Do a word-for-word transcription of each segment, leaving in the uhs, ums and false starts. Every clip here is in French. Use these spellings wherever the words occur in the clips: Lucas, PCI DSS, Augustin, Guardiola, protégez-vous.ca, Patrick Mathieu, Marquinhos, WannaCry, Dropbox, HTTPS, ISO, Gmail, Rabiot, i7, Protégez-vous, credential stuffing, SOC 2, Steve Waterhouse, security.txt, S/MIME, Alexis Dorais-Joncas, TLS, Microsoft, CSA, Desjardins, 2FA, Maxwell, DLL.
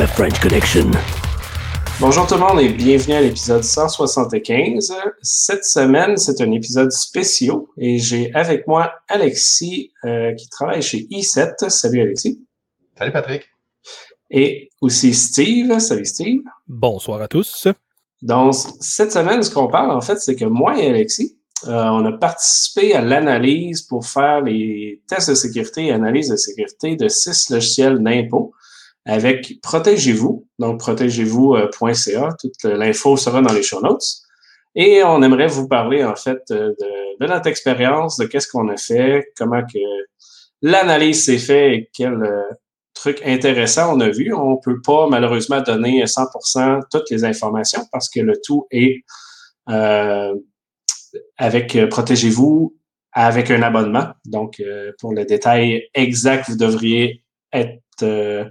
The French Connection. Bonjour tout le monde et bienvenue à l'épisode cent soixante-quinze. Cette semaine, c'est un épisode spécial et j'ai avec moi Alexis euh, qui travaille chez i sept. Salut Alexis. Salut Patrick. Et aussi Steve. Salut Steve. Bonsoir à tous. Donc, cette semaine, ce qu'on parle, en fait, c'est que moi et Alexis, euh, on a participé à l'analyse pour faire les tests de sécurité et analyse de sécurité de six logiciels d'impôt avec Protégez-vous, donc protégez-vous point c a. Toute l'info sera dans les show notes. Et on aimerait vous parler, en fait, de, de notre expérience, de qu'est-ce qu'on a fait, comment que l'analyse s'est faite et quel... Euh, truc intéressant, on a vu. On peut pas malheureusement donner cent pour cent toutes les informations parce que le tout est euh, avec euh, Protégez-vous avec un abonnement. Donc, euh, pour le détail exact, vous devriez être euh,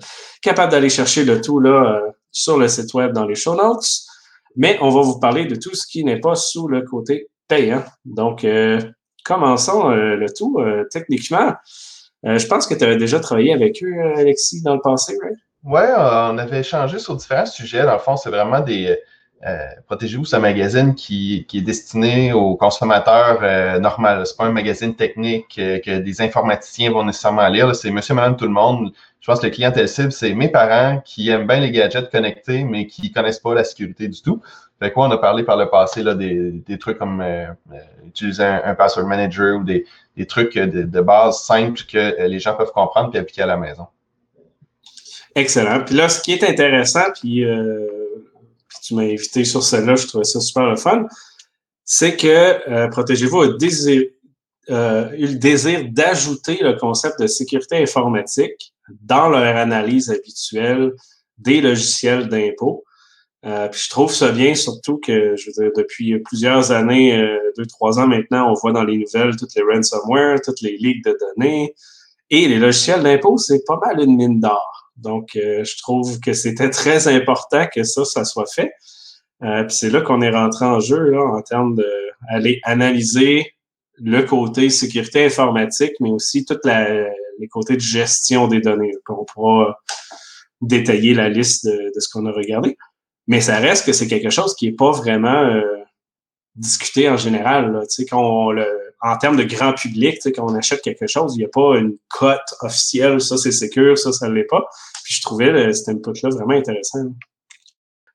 capable d'aller chercher le tout là euh, sur le site web dans les show notes. Mais on va vous parler de tout ce qui n'est pas sous le côté payant. Donc, euh, commençons euh, le tout euh, techniquement. Euh, je pense que tu avais déjà travaillé avec eux, Alexis, dans le passé, right? Oui, on avait échangé sur différents sujets. Dans le fond, c'est vraiment des... Euh, Protégez-vous, c'est un magazine qui, qui est destiné aux consommateurs euh, normal. C'est pas un magazine technique euh, que des informaticiens vont nécessairement lire. Là. C'est monsieur, madame, tout le monde. Je pense que le clientèle cible, c'est mes parents qui aiment bien les gadgets connectés, mais qui connaissent pas la sécurité du tout. Fait quoi, on a parlé par le passé là, des, des trucs comme euh, euh, utiliser un, un password manager ou des, des trucs de, de base simples que euh, les gens peuvent comprendre et appliquer à la maison. Excellent. Puis là, ce qui est intéressant, puis... Euh... tu m'as invité sur celle-là, je trouvais ça super le fun, c'est que euh, Protégez-vous a désir, euh, eu le désir d'ajouter le concept de sécurité informatique dans leur analyse habituelle des logiciels d'impôt. Euh, puis je trouve ça bien, surtout que, je veux dire, depuis plusieurs années, euh, deux, trois ans maintenant, on voit dans les nouvelles toutes les ransomware, toutes les leaks de données, et les logiciels d'impôt, c'est pas mal une mine d'or. Donc, euh, je trouve que c'était très important que ça, ça soit fait. Euh, puis c'est là qu'on est rentré en jeu, là, en termes d'aller analyser le côté sécurité informatique, mais aussi tous les côtés de gestion des données. On pourra détailler la liste de, de ce qu'on a regardé. Mais ça reste que c'est quelque chose qui n'est pas vraiment euh, discuté en général. Là. Tu sais, quand on le, en termes de grand public, tu sais, quand on achète quelque chose, il n'y a pas une cote officielle, ça c'est sécure, ça, ça ne l'est pas. Puis je trouvais le, cet input-là vraiment intéressant.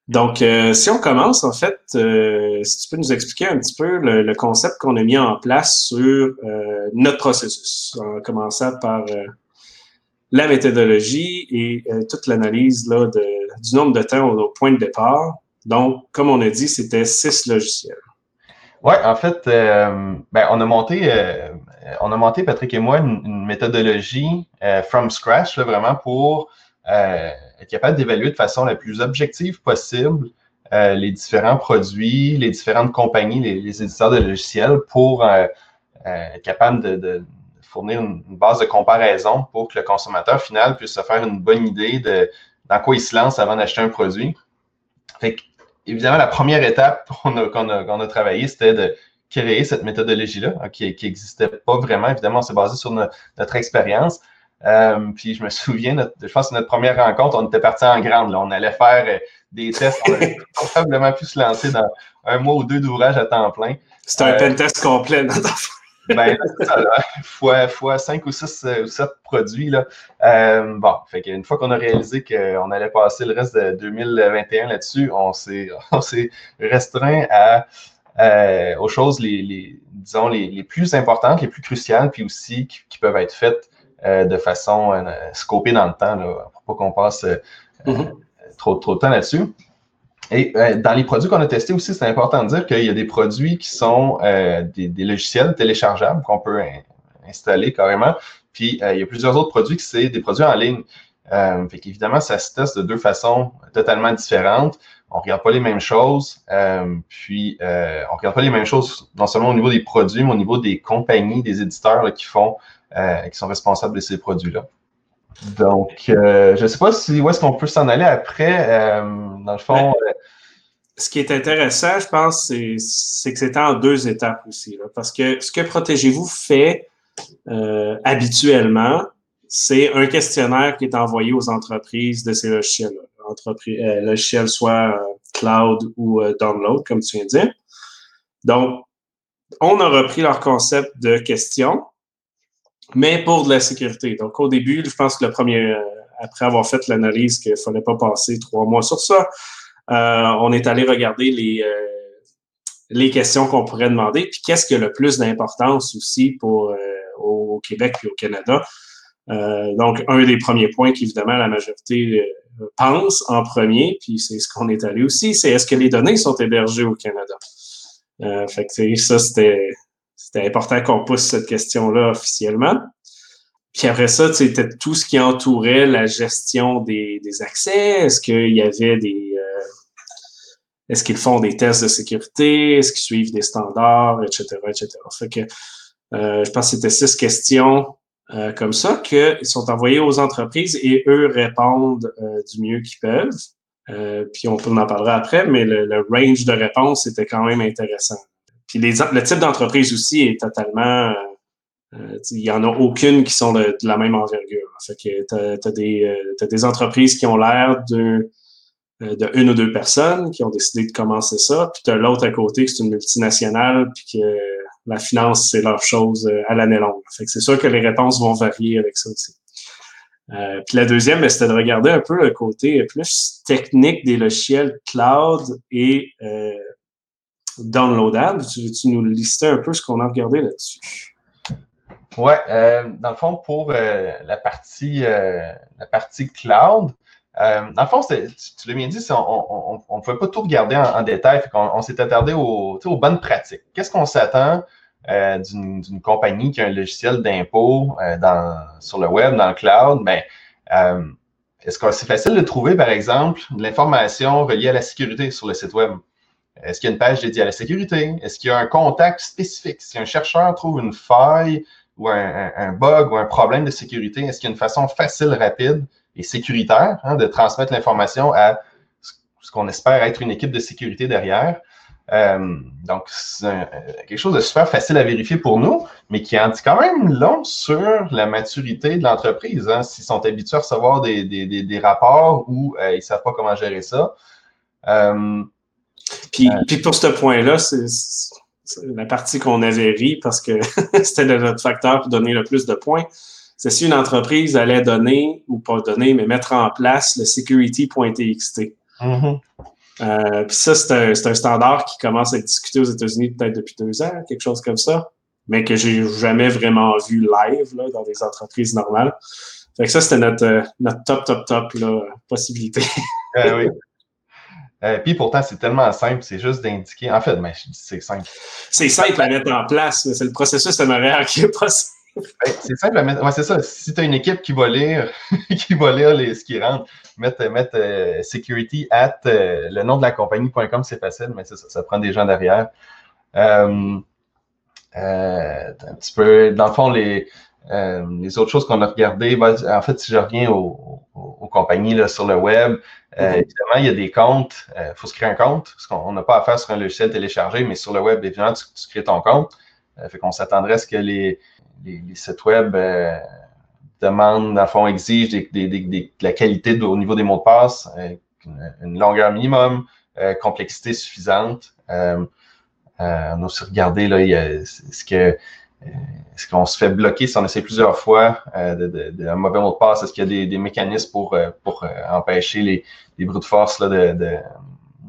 Donc, euh, si on commence, en fait, euh, si tu peux nous expliquer un petit peu le, le concept qu'on a mis en place sur euh, notre processus, en commençant par euh, la méthodologie et euh, toute l'analyse là, de, du nombre de temps au, au point de départ. Donc, comme on a dit, c'était six logiciels. Oui, en fait, euh, ben, on a monté, euh, on a monté, Patrick et moi, une, une méthodologie euh, from scratch, là, vraiment pour euh, être capable d'évaluer de façon la plus objective possible euh, les différents produits, les différentes compagnies, les, les éditeurs de logiciels pour euh, euh, être capable de, de fournir une, une base de comparaison pour que le consommateur final puisse se faire une bonne idée de dans quoi il se lance avant d'acheter un produit. Fait que, évidemment, la première étape qu'on a, qu'on a, qu'on a travaillé, c'était de créer cette méthodologie-là, hein, qui n'existait pas vraiment. Évidemment, on s'est basé sur no, notre expérience. Euh, puis, je me souviens, notre, je pense que notre première rencontre, on était parti en grande. Là. On allait faire des tests. On avait probablement pu se lancer dans un mois ou deux d'ouvrage à temps plein. C'était euh, un pentest complet. Ben, ça, là, fois, fois cinq ou six ou sept produits, là. Euh, bon, fait qu'une fois qu'on a réalisé qu'on allait passer le reste de deux mille vingt et un là-dessus, on s'est, on s'est restreint à, euh, aux choses, les, les, disons, les, les plus importantes, les plus cruciales, puis aussi qui, qui peuvent être faites euh, de façon euh, scopée dans le temps, là, pour pas qu'on passe euh, mm-hmm. trop, trop de temps là-dessus. Et euh, dans les produits qu'on a testés aussi, c'est important de dire qu'il y a des produits qui sont euh, des, des logiciels téléchargeables qu'on peut in- installer carrément. Puis, euh, il y a plusieurs autres produits qui sont des produits en ligne. Euh, fait qu'évidemment, ça se teste de deux façons totalement différentes. On ne regarde pas les mêmes choses. Euh, puis, euh, on ne regarde pas les mêmes choses non seulement au niveau des produits, mais au niveau des compagnies, des éditeurs là, qui font, euh, qui sont responsables de ces produits-là. Donc, euh, je ne sais pas si où est-ce qu'on peut s'en aller après. Euh, dans le fond, euh... ce qui est intéressant, je pense, c'est, c'est que c'est en deux étapes aussi. Là, parce que ce que Protégez-vous fait euh, habituellement, c'est un questionnaire qui est envoyé aux entreprises de ces logiciels-là. entreprise, euh, logiciel soit euh, cloud ou euh, download, comme tu viens de dire. Donc, on a repris leur concept de question, mais pour de la sécurité. Donc, au début, je pense que le premier, euh, après avoir fait l'analyse qu'il ne fallait pas passer trois mois sur ça, euh, on est allé regarder les, euh, les questions qu'on pourrait demander, puis qu'est-ce qui a le plus d'importance aussi pour euh, au Québec et au Canada. Euh, donc, un des premiers points qu'évidemment la majorité euh, pense en premier, puis c'est ce qu'on est allé aussi, c'est est-ce que les données sont hébergées au Canada? Euh, fait que ça, c'était, c'était important qu'on pousse cette question-là officiellement. Puis après ça, c'était tout ce qui entourait la gestion des, des accès. Est-ce qu'il y avait des... Euh, est-ce qu'ils font des tests de sécurité? Est-ce qu'ils suivent des standards? Etc, et cetera. Fait que euh, je pense que c'était six questions euh, comme ça qu'ils sont envoyés aux entreprises et eux répondent euh, du mieux qu'ils peuvent. Euh, puis on en parlera après, mais le, le range de réponses était quand même intéressant. Puis les, le type d'entreprise aussi est totalement... Euh, il n'y en a aucune qui sont de, de la même envergure. Fait que t'as, t'as des, euh, t'as des entreprises qui ont l'air de, euh, de une ou deux personnes qui ont décidé de commencer ça, puis t'as l'autre à côté que c'est une multinationale, puis que euh, la finance, c'est leur chose euh, à l'année longue. Fait que c'est sûr que les réponses vont varier avec ça aussi. Euh, puis la deuxième, bien, c'était de regarder un peu le côté plus technique des logiciels cloud et euh, downloadable. Tu, tu nous listais un peu ce qu'on a regardé là-dessus? Oui, euh, dans le fond, pour euh, la, partie, euh, la partie cloud, euh, dans le fond, tu, tu l'as bien dit, on ne pouvait pas tout regarder en, en détail, fait qu'on, on s'est attardé au, aux bonnes pratiques. Qu'est-ce qu'on s'attend euh, d'une, d'une compagnie qui a un logiciel d'impôt euh, dans, sur le web, dans le cloud? Ben, euh, est-ce que c'est facile de trouver, par exemple, de l'information reliée à la sécurité sur le site web? Est-ce qu'il y a une page dédiée à la sécurité? Est-ce qu'il y a un contact spécifique? Si un chercheur trouve une faille, ou un, un bug ou un problème de sécurité, est-ce qu'il y a une façon facile, rapide et sécuritaire hein, de transmettre l'information à ce qu'on espère être une équipe de sécurité derrière? Euh, donc, c'est un, quelque chose de super facile à vérifier pour nous, mais qui en dit quand même long sur la maturité de l'entreprise. Hein, s'ils sont habitués à recevoir des, des, des, des rapports ou euh, ils ne savent pas comment gérer ça. Euh, puis, euh, puis pour ce point-là, c'est... c'est... la partie qu'on avait ri parce que c'était notre facteur pour donner le plus de points, c'est si une entreprise allait donner, ou pas donner, mais mettre en place le security.txt. Mm-hmm. Euh, Puis ça, c'est un, c'est un standard qui commence à être discuté aux États-Unis peut-être depuis deux ans, quelque chose comme ça, mais que j'ai jamais vraiment vu live là, dans des entreprises normales. Fait que ça, c'était notre, notre top, top, top là, possibilité. euh, oui. Euh, puis pourtant, c'est tellement simple, c'est juste d'indiquer. En fait, ben, c'est simple. C'est simple à mettre en place, mais c'est le processus honoraire qui est possible. Ben, c'est simple à mettre. Ouais, c'est ça. Si tu as une équipe qui va lire, qui va lire les, ce qui rentre, mettre, mettre euh, security at euh, le nom de la compagnie point com, c'est facile, mais c'est ça, ça prend des gens derrière. Euh, euh, un petit peu, dans le fond, les. Euh, les autres choses qu'on a regardées, ben, en fait, si je reviens aux, aux, aux compagnies là, sur le web, euh, mm-hmm. évidemment, il y a des comptes, il euh, faut se créer un compte, parce qu'on n'a pas affaire sur un logiciel téléchargé, mais sur le web, évidemment, tu, tu crées ton compte. Euh, fait qu'on s'attendrait à ce que les, les, les sites web euh, demandent, à fond, exigent des, des, des, des, de la qualité de, au niveau des mots de passe, euh, une, une longueur minimum, euh, complexité suffisante. Euh, euh, on a aussi regardé là, il y a, ce que... Est-ce qu'on se fait bloquer si on essaie plusieurs fois euh, de, de, de un mauvais mot de passe? Est-ce qu'il y a des, des mécanismes pour, euh, pour euh, empêcher les, les brute force là, de, de,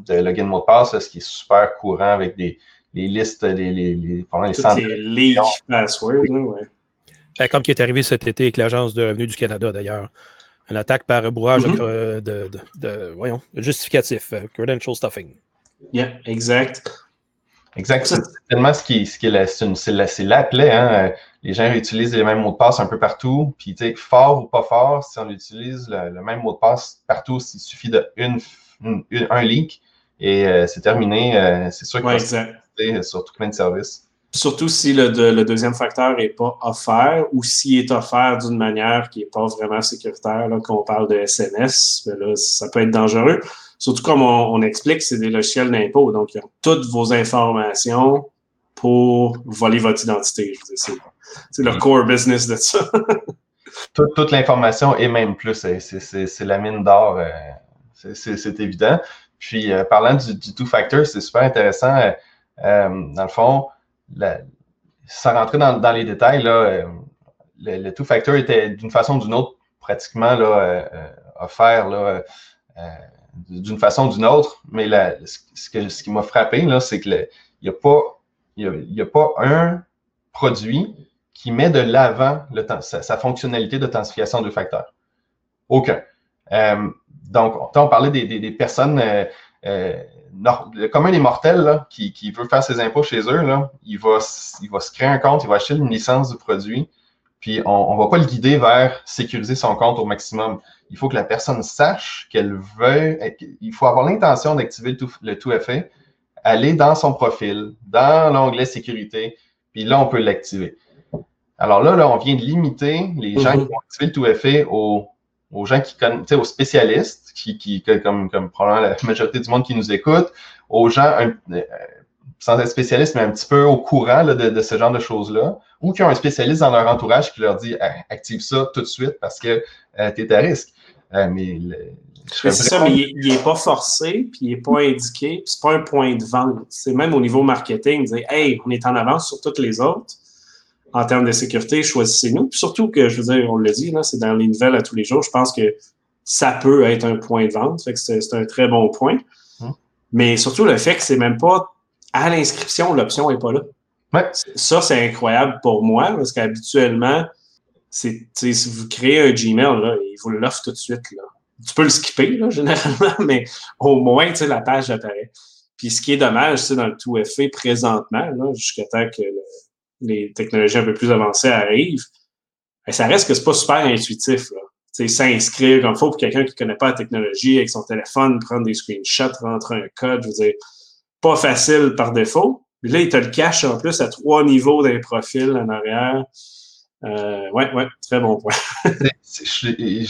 de loguer de mot de passe? Là, ce qui est super courant avec des, les listes, les, les, les, pendant les centres. Les leaks passwords, ouais. Comme qui est arrivé cet été avec l'Agence de Revenu du Canada, d'ailleurs. Une attaque par brouillage mm-hmm. de, de, de, de, voyons, justificatif, credential stuffing. Yeah, exact. Exact. C'est tellement ce qui, ce qui est la, c'est, une, c'est la, c'est la plaie, hein. Les gens utilisent les mêmes mots de passe un peu partout. Puis, tu sais, fort ou pas fort, si on utilise le, le même mot de passe partout, il suffit de une, une, une, un leak et euh, c'est terminé. Euh, c'est sûr que ouais, c'est sur tout plein de services. Surtout si le, de, le deuxième facteur n'est pas offert ou s'il est offert d'une manière qui n'est pas vraiment sécuritaire, là, qu'on parle de S M S, là, ça peut être dangereux. Surtout comme on, on explique, c'est des logiciels d'impôt, donc ils ont toutes vos informations pour voler votre identité. Je veux dire, c'est, c'est leur core business de ça. toute, toute l'information et même plus, c'est, c'est, c'est la mine d'or. Euh, C'est évident. Puis, euh, parlant du, du two-factor, c'est super intéressant. Euh, euh, dans le fond, la, sans rentrer dans, dans les détails, là, euh, le, le two-factor était d'une façon ou d'une autre pratiquement là, euh, euh, offert là, euh, d'une façon ou d'une autre. Mais la, ce, que, ce qui m'a frappé, c'est qu'il n'y a pas, y a, y a pas un produit qui met de l'avant sa, sa fonctionnalité d'authentification de facteurs. Aucun. Euh, donc, on parlait des, des, des personnes, euh, euh, nor, le commun des mortels là, qui, qui veut faire ses impôts chez eux, là, il, va, il va se créer un compte, il va acheter une licence du produit, puis on ne va pas le guider vers sécuriser son compte au maximum. Il faut que la personne sache qu'elle veut, il faut avoir l'intention d'activer le two F A, aller dans son profil, dans l'onglet sécurité, puis là, on peut l'activer. Alors là, là, on vient de limiter les gens qui ont activé le two F A au aux gens qui connaissent, aux spécialistes, qui, qui, comme, comme probablement la majorité du monde qui nous écoute, aux gens, un, euh, sans être spécialistes, mais un petit peu au courant là, de, de ce genre de choses-là, ou qui ont un spécialiste dans leur entourage qui leur dit « active ça tout de suite parce que euh, tu es à risque euh, ». Mais c'est ça, mais il n'est pas forcé, puis il n'est pas indiqué, puis c'est pas un point de vente. C'est même au niveau marketing, dire « hey, on est en avance sur toutes les autres ». En termes de sécurité, choisissez-nous. Puis surtout que, je veux dire, on le dit, là, c'est dans les nouvelles à tous les jours. Je pense que ça peut être un point de vente. Fait que c'est, c'est un très bon point. Mmh. Mais surtout le fait que c'est même pas à l'inscription, l'option n'est pas là. Ouais. Ça, c'est incroyable pour moi parce qu'habituellement, c'est, si vous créez un Gmail, là, ils vous l'offrent tout de suite. Là. Tu peux le skipper, là, généralement, mais au moins, tu sais, la page apparaît. Puis ce qui est dommage, c'est dans le two F A présentement, là, jusqu'à temps que le, les technologies un peu plus avancées arrivent, ben ça reste que c'est pas super intuitif. Là. S'inscrire comme il faut pour quelqu'un qui ne connaît pas la technologie avec son téléphone, prendre des screenshots, rentrer un code, je veux dire, pas facile par défaut. Puis là, il te le cache en plus à trois niveaux d'un profil en arrière. Euh, ouais, ouais, très bon point. J'ai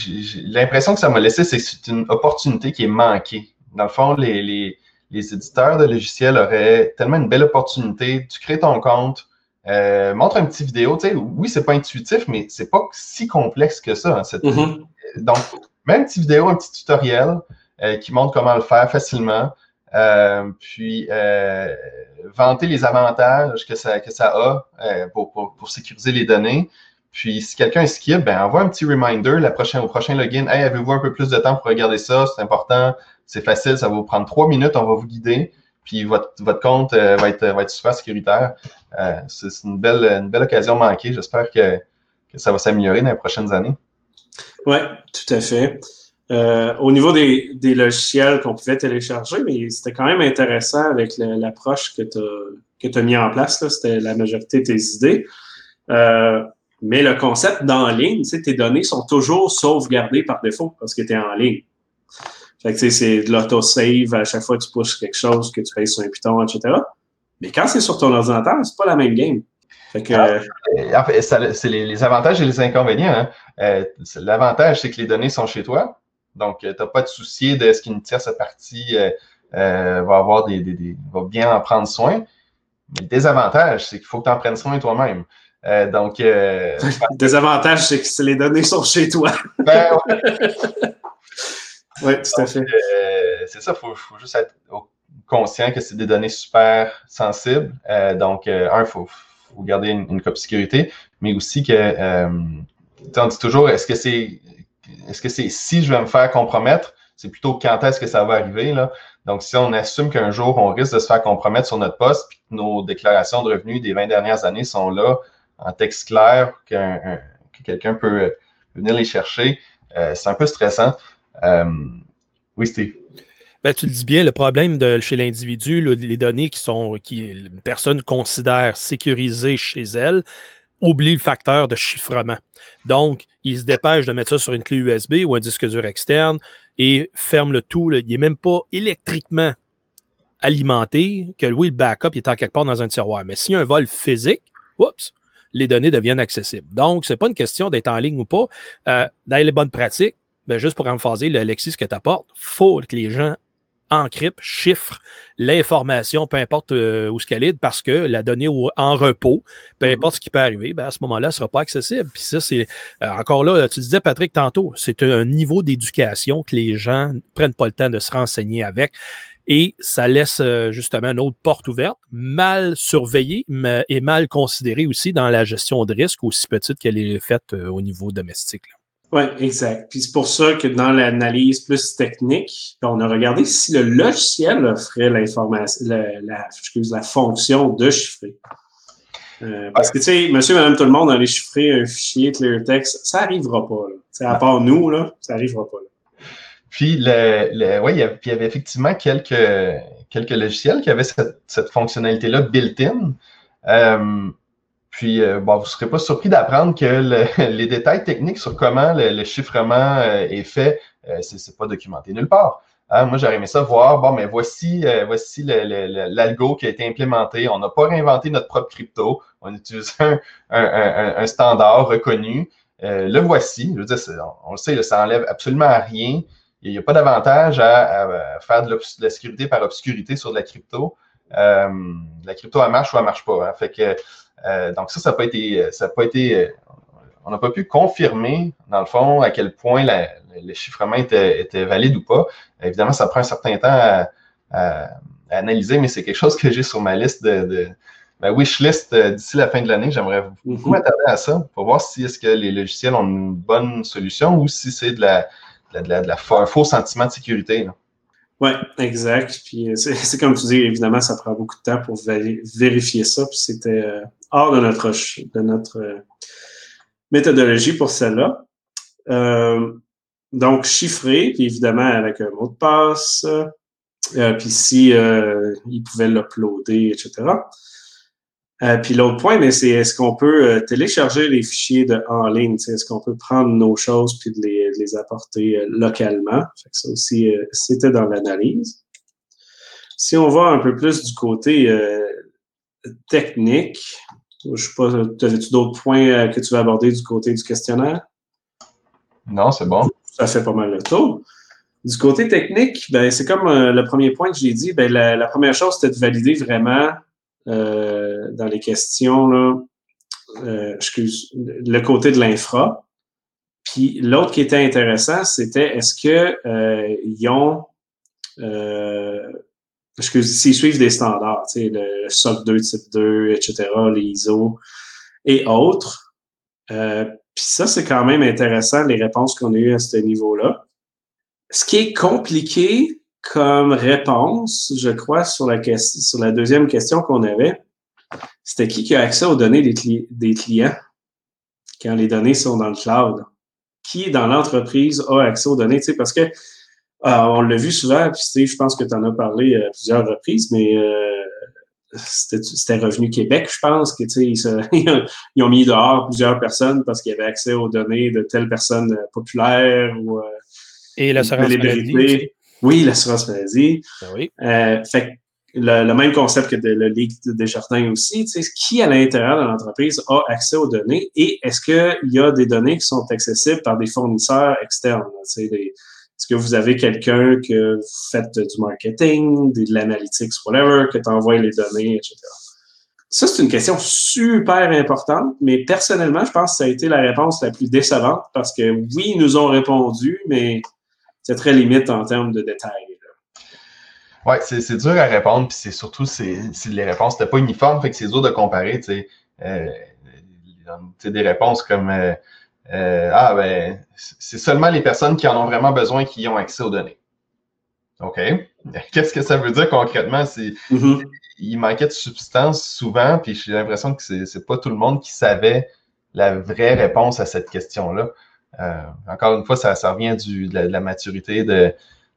l'impression que ça m'a laissé, c'est que c'est une opportunité qui est manquée. Dans le fond, les, les, les éditeurs de logiciels auraient tellement une belle opportunité. Tu crées ton compte, Euh, montre un petit vidéo, tu sais, oui, c'est pas intuitif, mais c'est pas si complexe que ça. Hein, cette... mm-hmm. Donc, même une petite vidéo, un petit tutoriel euh, qui montre comment le faire facilement, euh, puis euh, vanter les avantages que ça, que ça a euh, pour, pour, pour sécuriser les données. Puis, si quelqu'un skip, ben, envoie un petit reminder la prochaine, au prochain login. « Hey, avez-vous un peu plus de temps pour regarder ça? C'est important, c'est facile, ça va vous prendre trois minutes, on va vous guider. » Puis votre, votre compte euh, va, être, va être super sécuritaire. Euh, c'est c'est une, belle, une belle occasion manquée. J'espère que, que ça va s'améliorer dans les prochaines années. Oui, tout à fait. Euh, au niveau des, des logiciels qu'on pouvait télécharger, mais c'était quand même intéressant avec le, l'approche que tu as que mis en place. Là. C'était la majorité de tes idées. Euh, mais le concept d'en ligne, tes données sont toujours sauvegardées par défaut parce que tu es en ligne. Fait que, tu sais, c'est de l'auto-save à chaque fois que tu pushes quelque chose, que tu payes sur un piton, et cetera. Mais quand c'est sur ton ordinateur, c'est pas la même game. Fait que, Alors, euh, en fait, ça, c'est les, les avantages et les inconvénients. Hein. Euh, c'est, l'avantage, c'est que les données sont chez toi. Donc, euh, tu n'as pas de souci de ce qu'une tierce partie euh, euh, va avoir des, des, des, va bien en prendre soin. Mais le désavantage, c'est qu'il faut que tu en prennes soin toi-même. Euh, donc, euh, le désavantage, c'est que les données sont chez toi. Ben, ouais. Oui, tout à fait. Donc, euh, c'est ça, il faut, faut juste être conscient que c'est des données super sensibles. Euh, donc, euh, un, il faut, faut garder une, une copie sécurité, mais aussi que, euh, on dit toujours, est-ce que c'est est-ce que c'est si je vais me faire compromettre, c'est plutôt quand est-ce que ça va arriver, là. Donc, si on assume qu'un jour, on risque de se faire compromettre sur notre poste, puis que nos déclarations de revenus des vingt dernières années sont là, en texte clair, qu'un, un, que quelqu'un peut venir les chercher, euh, c'est un peu stressant. Euh, oui, Steve. Ben, tu le dis bien, le problème de, chez l'individu, le, les données qui sont qui une personne considère sécurisées chez elle, oublie le facteur de chiffrement. Donc, il se dépêche de mettre ça sur une clé U S B ou un disque dur externe et ferme le tout. Là. Il n'est même pas électriquement alimenté, que oui, le backup il est en quelque part dans un tiroir. Mais s'il y a un vol physique, oups, les données deviennent accessibles. Donc, ce n'est pas une question d'être en ligne ou pas. Euh, dans les bonnes pratiques, ben juste pour emphaser l'Alexis que tu apportes, il faut que les gens encrypte, chiffre l'information, peu importe euh, où ce qu'elle est, parce que la donnée au, en repos, peu importe mm-hmm. ce qui peut arriver, ben à ce moment-là, elle ne sera pas accessible. Puis ça, c'est euh, encore là, tu disais, Patrick, tantôt, c'est un niveau d'éducation que les gens ne prennent pas le temps de se renseigner avec. Et ça laisse euh, justement une autre porte ouverte, mal surveillée mais, et mal considérée aussi dans la gestion de risque, aussi petite qu'elle est faite euh, au niveau domestique. Oui, exact. Puis c'est pour ça que dans l'analyse plus technique, on a regardé si le logiciel offrait l'information, la, la, excuse, la fonction de chiffrer. Euh, parce que, tu sais, monsieur, madame, tout le monde, aller chiffrer un fichier clear text, ça n'arrivera pas. Là. À part nous, là, ça n'arrivera pas. Là. Puis, le, le, ouais, il y avait, puis il y avait effectivement quelques, quelques logiciels qui avaient cette, cette fonctionnalité-là built-in. Euh, puis, euh, bon, vous ne serez pas surpris d'apprendre que le, les détails techniques sur comment le, le chiffrement euh, est fait, euh, c'est, c'est pas documenté nulle part. Hein? Moi, j'aurais aimé ça voir, bon, mais voici, euh, voici le, le, le, l'algo qui a été implémenté. On n'a pas réinventé notre propre crypto. On utilise un, un, un, un standard reconnu. Euh, le voici. Je veux dire, on, on le sait, là, ça n'enlève absolument rien. Il n'y a pas d'avantage à, à faire de, de la sécurité par obscurité sur de la crypto. Euh, la crypto, elle marche ou elle ne marche pas. Hein? Fait que, euh, donc ça, ça n'a pas été, ça n'a pas été, on n'a pas pu confirmer, dans le fond, à quel point la, le chiffrement était, était valide ou pas. Évidemment, ça prend un certain temps à, à, à analyser, mais c'est quelque chose que j'ai sur ma liste de, de ma wish list d'ici la fin de l'année. J'aimerais beaucoup m'attarder à ça pour voir si est-ce que les logiciels ont une bonne solution ou si c'est de la De la, de la, un faux sentiment de sécurité. Oui, exact. Puis c'est, c'est comme tu dis, évidemment, ça prend beaucoup de temps pour vérifier ça. Puis c'était euh, hors de notre, de notre euh, méthodologie pour celle-là. Euh, donc, chiffré, puis évidemment, avec un mot de passe. Euh, puis si euh, ils pouvaient l'uploader, et cetera. Euh, puis l'autre point, mais c'est est-ce qu'on peut euh, télécharger les fichiers de, en ligne? Est-ce qu'on peut prendre nos choses puis de les, de les apporter euh, localement? Fait que ça aussi, euh, c'était dans l'analyse. Si on va un peu plus du côté euh, technique, je sais pas, t'avais-tu d'autres points euh, que tu veux aborder du côté du questionnaire? Non, c'est bon. Ça fait pas mal le tour. Du côté technique, ben c'est comme euh, le premier point que j'ai dit, ben la, la première chose, c'était de valider vraiment Euh, dans les questions, là, euh, excuse, le côté de l'infra. Puis l'autre qui était intéressant, c'était est-ce que euh, ils ont, euh, excuse, s'ils suivent des standards, tu sais, le S O C deux, type deux, et cetera, les I S O et autres. Euh, puis ça, c'est quand même intéressant, les réponses qu'on a eues à ce niveau-là. Ce qui est compliqué, comme réponse, je crois, sur la, que- sur la deuxième question qu'on avait, c'était qui qui a accès aux données des, cli- des clients quand les données sont dans le cloud? Qui dans l'entreprise a accès aux données? Tu sais, parce que, euh, on l'a vu souvent, puis Steve, je pense que tu en as parlé à plusieurs reprises, mais euh, c'était, c'était Revenu Québec, je pense, que, tu sais, ils, se, ils ont mis dehors plusieurs personnes parce qu'ils avaient accès aux données de telle personne populaire ou... Euh, Et l'assurance maladie. Oui, l'assurance maladie. Ben oui. Euh, fait le, le même concept que de, le Ligue de Desjardins aussi. Tu sais, qui à l'intérieur de l'entreprise a accès aux données et est-ce qu'il y a des données qui sont accessibles par des fournisseurs externes? Tu sais, des, est-ce que vous avez quelqu'un que vous faites du marketing, de, de l'analytics, whatever, que tu envoies les données, et cetera? Ça, c'est une question super importante, mais personnellement, je pense que ça a été la réponse la plus décevante parce que oui, ils nous ont répondu, mais c'est très limite en termes de détails. Oui, c'est, c'est dur à répondre, puis c'est surtout c'est, c'est les réponses n'étaient pas uniformes, fait que c'est dur de comparer. Tu euh, sais, des réponses comme euh, euh, ah ben c'est seulement les personnes qui en ont vraiment besoin qui y ont accès aux données. OK. Qu'est-ce que ça veut dire concrètement? C'est, mm-hmm. Il manquait de substance souvent, puis j'ai l'impression que c'est, c'est pas tout le monde qui savait la vraie réponse à cette question-là. Euh, encore une fois, ça, ça revient du, de, la, de la maturité de,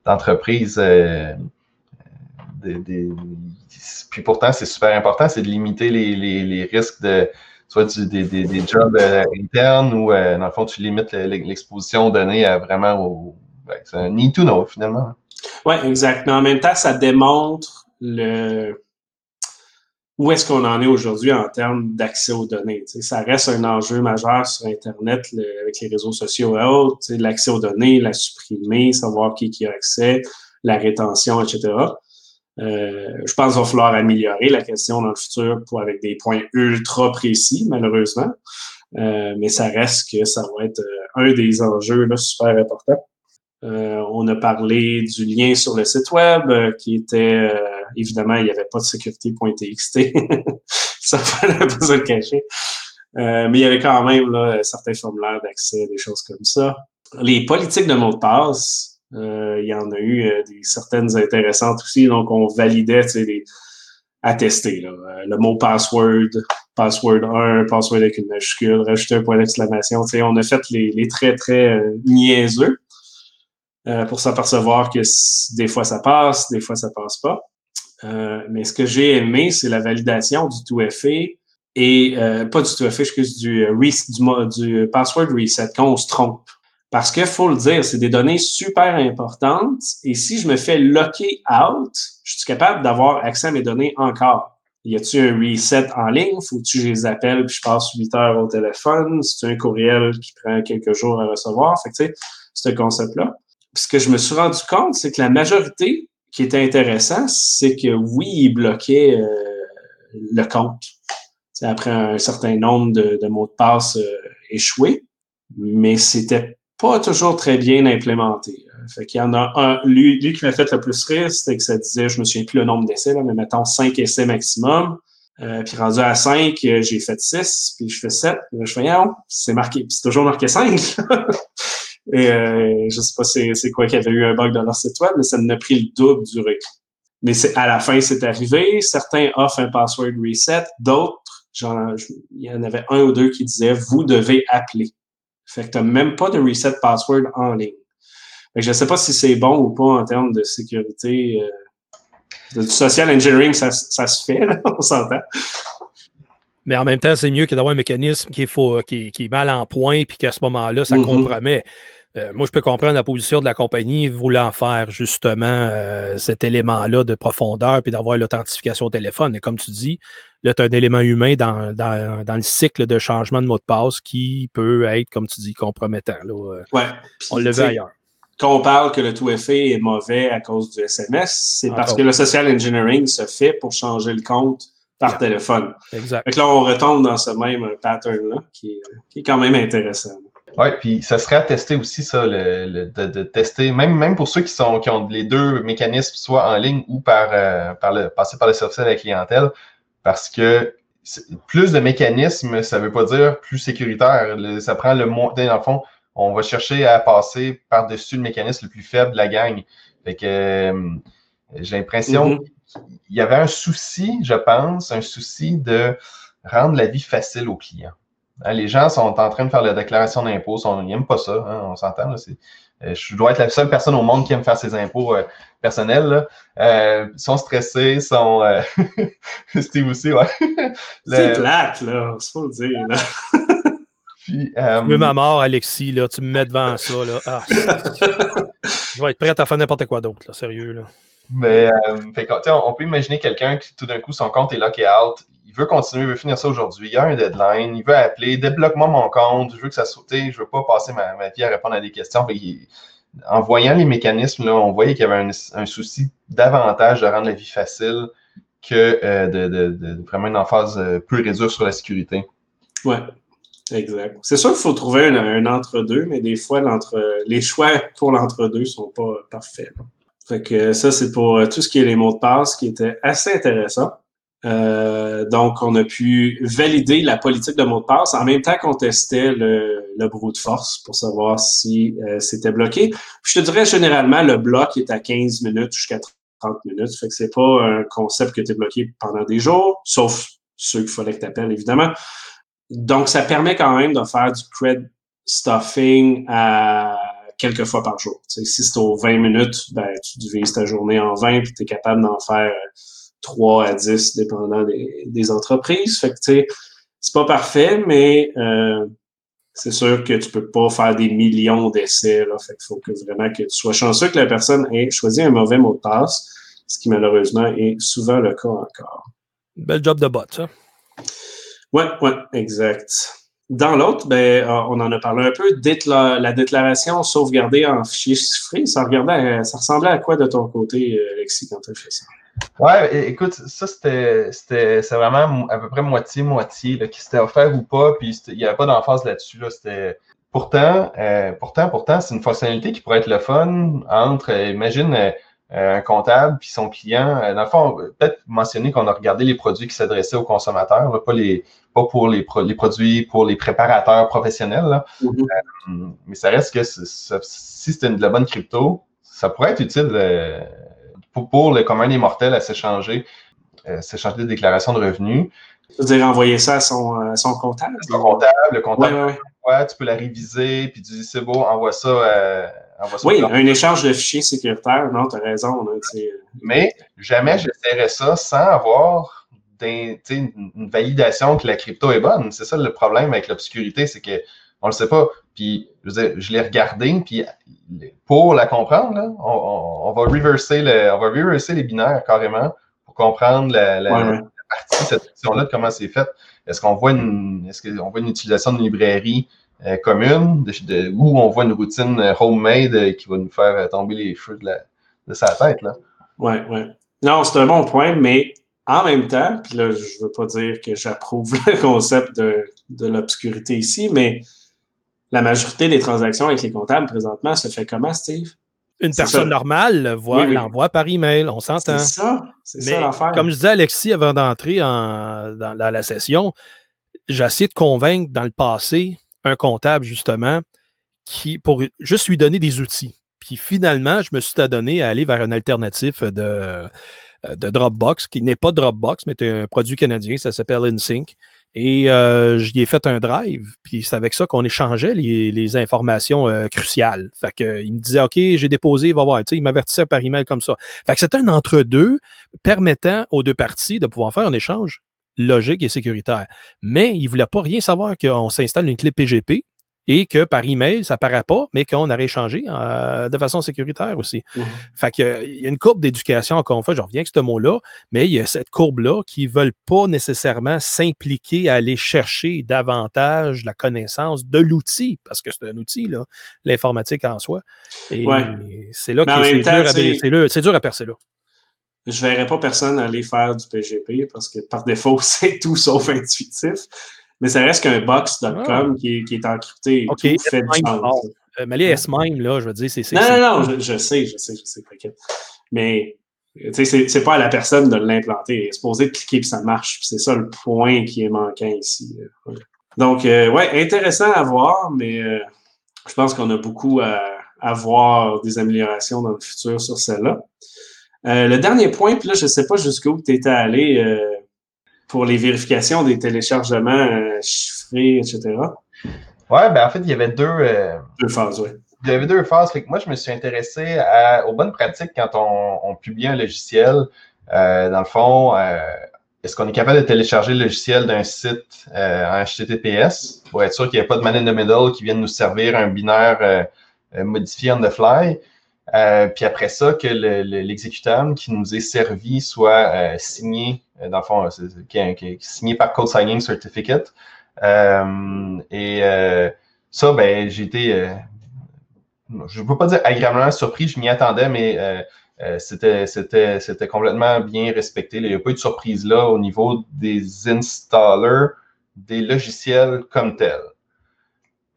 d'entreprise. Euh, de, de, puis pourtant, c'est super important, c'est de limiter les, les, les risques de soit du, des, des, des jobs euh, internes ou, euh, dans le fond, tu limites le, l'exposition donnée à vraiment au. Ouais, c'est un need to know, finalement. Oui, exact. Mais en même temps, ça démontre le. Où est-ce qu'on en est aujourd'hui en termes d'accès aux données? T'sais, ça reste un enjeu majeur sur Internet le, avec les réseaux sociaux et autres. L'accès aux données, la supprimer, savoir qui, qui a accès, la rétention, et cetera. Euh, je pense qu'il va falloir améliorer la question dans le futur pour, avec des points ultra précis, malheureusement. Euh, mais ça reste que ça va être un des enjeux là, super importants. Euh, on a parlé du lien sur le site web euh, qui était, euh, évidemment, il n'y avait pas de sécurité.txt. Ça fallait pas se le cacher. Euh, mais il y avait quand même là, certains formulaires d'accès, des choses comme ça. Les politiques de mot de passe, euh, il y en a eu euh, des, certaines intéressantes aussi. Donc, on validait, tu sais, les, à tester. Là, euh, le mot password, password un, password avec une majuscule, rajouter un point d'exclamation. Tu sais, on a fait les, les traits très euh, niaiseux. Euh, pour s'apercevoir que c- des fois ça passe, des fois ça passe pas. Euh, mais ce que j'ai aimé, c'est la validation du two F A et euh, pas du two F A, excuse, du, euh, re- du, du password reset quand on se trompe. Parce que faut le dire, c'est des données super importantes et si je me fais locker out, je suis capable d'avoir accès à mes données encore. Y a-tu un reset en ligne? Faut-tu que je les appelle puis je passe huit heures au téléphone? C'est un courriel qui prend quelques jours à recevoir. Fait que tu sais, c'est un concept-là. Ce que je me suis rendu compte, c'est que la majorité, qui était intéressant, c'est que oui, ils bloquaient euh, le compte. C'est après un certain nombre de, de mots de passe euh, échoués, mais c'était pas toujours très bien implémenté. Fait qu'il y en a un, lui, lui qui m'a fait le plus rire, c'était que ça disait, je me souviens plus le nombre d'essais, là, mais mettons cinq essais maximum. Euh, puis rendu à cinq, j'ai fait six, puis je fais sept, je fais non, c'est marqué, puis c'est toujours marqué cinq. Et euh, je sais pas c'est, c'est quoi qu'il y avait eu un bug dans leur site web, mais ça m'a pris le double du requis. Mais c'est, à la fin, c'est arrivé. Certains offrent un password reset. D'autres, genre, il y en avait un ou deux qui disaient « Vous devez appeler ». Fait que t'as même pas de reset password en ligne. Fait que je sais pas si c'est bon ou pas en termes de sécurité. Euh, du social engineering, ça, ça se fait, là, on s'entend. Mais en même temps, c'est mieux que d'avoir un mécanisme qui est, faux, qui, qui est mal en point puis qu'à ce moment-là, ça mm-hmm. compromet. Euh, moi, je peux comprendre la position de la compagnie voulant faire justement euh, cet élément-là de profondeur puis d'avoir l'authentification au téléphone. Et comme tu dis, là, tu as un élément humain dans, dans, dans le cycle de changement de mot de passe qui peut être, comme tu dis, compromettant. Là. Ouais. On le veut ailleurs. Quand on parle que le two F A est mauvais à cause du S M S, c'est en parce compte. que le social engineering se fait pour changer le compte par yeah. téléphone. Exact. Fait que là, on retombe dans ce même pattern-là qui est, qui est quand même intéressant. Oui, puis ça serait à tester aussi, ça, le, le, de, de tester, même, même pour ceux qui, sont, qui ont les deux mécanismes, soit en ligne ou par, euh, par le, passer par le service à la clientèle, parce que plus de mécanismes, ça ne veut pas dire plus sécuritaire. Le, ça prend le moins, dans le fond, on va chercher à passer par-dessus le mécanisme le plus faible de la gang. Fait que euh, j'ai l'impression mm-hmm. qu'il y avait un souci, je pense, un souci de rendre la vie facile aux clients. Les gens sont en train de faire la déclaration d'impôt, ils n'aiment pas ça, hein, on s'entend. Là, c'est, euh, je dois être la seule personne au monde qui aime faire ses impôts euh, personnels. Là. Euh, ils sont stressés, sont... Euh, Steve aussi, ouais. Le... C'est plate, là, c'est pas le dire. Là. Puis, euh... tu veux ma mort, Alexis, là, tu me mets devant ça. Là. Ah, je vais être prêt à faire n'importe quoi d'autre, là, sérieux. Là. Mais euh, fait, on peut imaginer quelqu'un qui, tout d'un coup, son compte est locké out. Il veut continuer, il veut finir ça aujourd'hui, il y a un deadline, il veut appeler, débloque-moi mon compte, je veux que ça saute, je veux pas passer ma, ma vie à répondre à des questions. Il, en voyant les mécanismes, là, on voyait qu'il y avait un, un souci davantage de rendre la vie facile que euh, de, de, de vraiment une emphase euh, plus réduite sur la sécurité. Oui, exact. C'est sûr qu'il faut trouver un, un entre-deux, mais des fois, l'entre, les choix pour l'entre-deux ne sont pas parfaits. Fait que ça, c'est pour tout ce qui est les mots de passe qui était assez intéressant. Euh, donc, on a pu valider la politique de mot de passe en même temps qu'on testait le, le brute force pour savoir si euh, c'était bloqué. Puis je te dirais, généralement, le bloc est à quinze minutes jusqu'à trente minutes. Fait que c'est pas un concept que tu es bloqué pendant des jours, sauf ceux qu'il fallait que tu appelles, évidemment. Donc, ça permet quand même de faire du cred stuffing à quelques fois par jour. T'sais, si c'est aux vingt minutes, ben, tu divises ta journée en vingt puis tu es capable d'en faire trois à dix, dépendant des, des entreprises. Fait que, tu sais, c'est pas parfait, mais euh, c'est sûr que tu peux pas faire des millions d'essais, là. Fait qu'il faut que vraiment que tu sois chanceux que la personne ait choisi un mauvais mot de passe, ce qui, malheureusement, est souvent le cas encore. Bel job de bot, ça. Ouais, ouais, exact. Dans l'autre, ben, on en a parlé un peu, décla- la déclaration sauvegardée en fichier chiffré, ça, regardait à, ça ressemblait à quoi de ton côté, Alexis, quand tu as fait ça? Oui, écoute, ça, c'était, c'était c'est vraiment à peu près moitié-moitié, là, qui s'était offert ou pas, puis il n'y avait pas d'emphase là-dessus. Là, c'était... Pourtant, euh, pourtant, pourtant, c'est une fonctionnalité qui pourrait être le fun entre, euh, imagine, euh, un comptable puis son client. Euh, dans le fond, peut-être mentionner qu'on a regardé les produits qui s'adressaient aux consommateurs, là, pas les pas pour les, pro- les produits pour les préparateurs professionnels. Là. Mm-hmm. Euh, mais ça reste que c'est, ça, si c'était de la bonne crypto, ça pourrait être utile euh, pour, pour le commun des mortels à s'échanger, euh, s'échanger des déclarations de revenus. C'est-à-dire envoyer ça à son, à son comptable. Son comptable, le comptable. Ouais, ouais, ouais. Ouais, tu peux la réviser, puis tu dis, c'est beau, envoie ça. Euh, envoie ça oui, un échange de fichiers sécuritaires, non, tu as raison. Là, mais jamais j'essaierais ça sans avoir des, une validation que la crypto est bonne. C'est ça le problème avec l'obscurité, c'est qu'on ne le sait pas. Puis, je veux dire, je l'ai regardé, puis pour la comprendre, là, on, on, on, va reverser le, on va reverser les binaires carrément pour comprendre la, la, ouais, ouais. la partie, cette section-là, de comment c'est fait. Est-ce qu'on voit une, est-ce qu'on voit une utilisation d'une librairie euh, commune de, de, ou on voit une routine homemade euh, qui va nous faire euh, tomber les cheveux de, la, de sa tête, là? Oui, oui. Non, c'est un bon point, mais en même temps, puis là, je ne veux pas dire que j'approuve le concept de, de l'obscurité ici, mais la majorité des transactions avec les comptables présentement se fait comment, Steve? Une c'est personne ça. normale voit, oui, oui. l'envoie par email, on s'entend. C'est ça, c'est Mais ça l'affaire. Comme je disais à Alexis avant d'entrer en, dans, dans la session, j'ai essayé de convaincre dans le passé un comptable justement qui pour juste lui donner des outils. Puis finalement, je me suis adonné à aller vers un alternatif de, de Dropbox, qui n'est pas Dropbox, mais c'est un produit canadien, ça s'appelle InSync. Et euh, j'y ai fait un drive, puis c'est avec ça qu'on échangeait les, les informations euh, cruciales. Fait que, euh, il me disait, OK, j'ai déposé, va voir. Tu sais, il m'avertissait par email comme ça. Fait que c'était un entre-deux permettant aux deux parties de pouvoir faire un échange logique et sécuritaire. Mais il ne voulait pas rien savoir qu'on s'installe une clé P G P et que par email, ça ne paraît pas, mais qu'on aurait échangé euh, de façon sécuritaire aussi. Mmh. Fait que, euh, y a une courbe d'éducation, encore une fois, je reviens avec ce mot-là, mais il y a cette courbe-là qui ne veulent pas nécessairement s'impliquer à aller chercher davantage la connaissance de l'outil, parce que c'est un outil, là, l'informatique en soi. Et ouais. c'est là que c'est, c'est, c'est dur à percer là. Je ne verrais pas personne aller faire du P G P, parce que par défaut, c'est tout sauf intuitif. Mais ça reste qu'un box point com ah. qui, qui est encrypté. OK, fait du sens. Euh, mais les S/MIME, là, je veux dire, c'est... c'est non, c'est... non, non, je, je sais, je sais, je sais, t'inquiète. Mais, tu sais, c'est, c'est pas à la personne de l'implanter. Elle est supposée de cliquer, puis ça marche. Puis c'est ça le point qui est manquant ici. Ouais. Donc, euh, ouais, intéressant à voir, mais euh, je pense qu'on a beaucoup à, à voir des améliorations dans le futur sur celle-là. Euh, le dernier point, puis là, je sais pas jusqu'où tu étais allé... Euh, pour les vérifications des téléchargements euh, chiffrés, et cetera. Oui, ben en fait, il y avait deux... Euh, deux phases, oui. Il y avait deux phases. Fait que moi, je me suis intéressé à, aux bonnes pratiques quand on, on publie un logiciel. Euh, dans le fond, euh, est-ce qu'on est capable de télécharger le logiciel d'un site euh, en H T T P S pour être sûr qu'il n'y a pas de man in the middle qui vienne nous servir un binaire euh, modifié on the fly? Euh, puis après ça, que le, le, l'exécutable qui nous est servi soit euh, signé, dans le fond, c'est, c'est, qui, qui, signé par Code Signing Certificate. Euh, et euh, ça, ben, j'ai été, euh, je ne peux pas dire agréablement surpris, je m'y attendais, mais euh, euh, c'était, c'était, c'était complètement bien respecté. Il n'y a pas eu de surprise là au niveau des installers des logiciels comme tels.